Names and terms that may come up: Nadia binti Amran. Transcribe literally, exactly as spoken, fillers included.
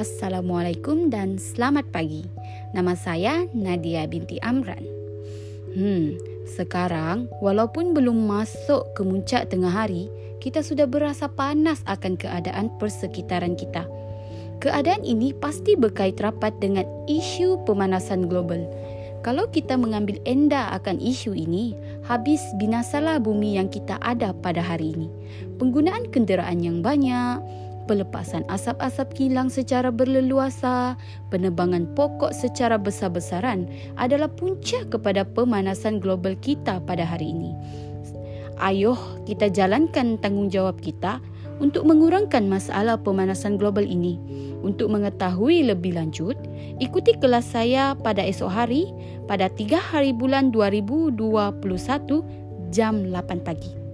Assalamualaikum dan selamat pagi. Nama saya Nadia binti Amran. Hmm, sekarang walaupun belum masuk ke muncak tengah hari, kita sudah berasa panas akan keadaan persekitaran kita. Keadaan ini pasti berkait rapat dengan isu pemanasan global. Kalau kita mengambil endah akan isu ini, habis binasalah bumi yang kita ada pada hari ini. Penggunaan kenderaan yang banyak, pelepasan asap-asap kilang secara berleluasa, penebangan pokok secara besar-besaran adalah punca kepada pemanasan global kita pada hari ini. Ayuh, kita jalankan tanggungjawab kita untuk mengurangkan masalah pemanasan global ini. Untuk mengetahui lebih lanjut, ikuti kelas saya pada esok hari pada tiga hari bulan dua ribu dua puluh satu jam lapan pagi.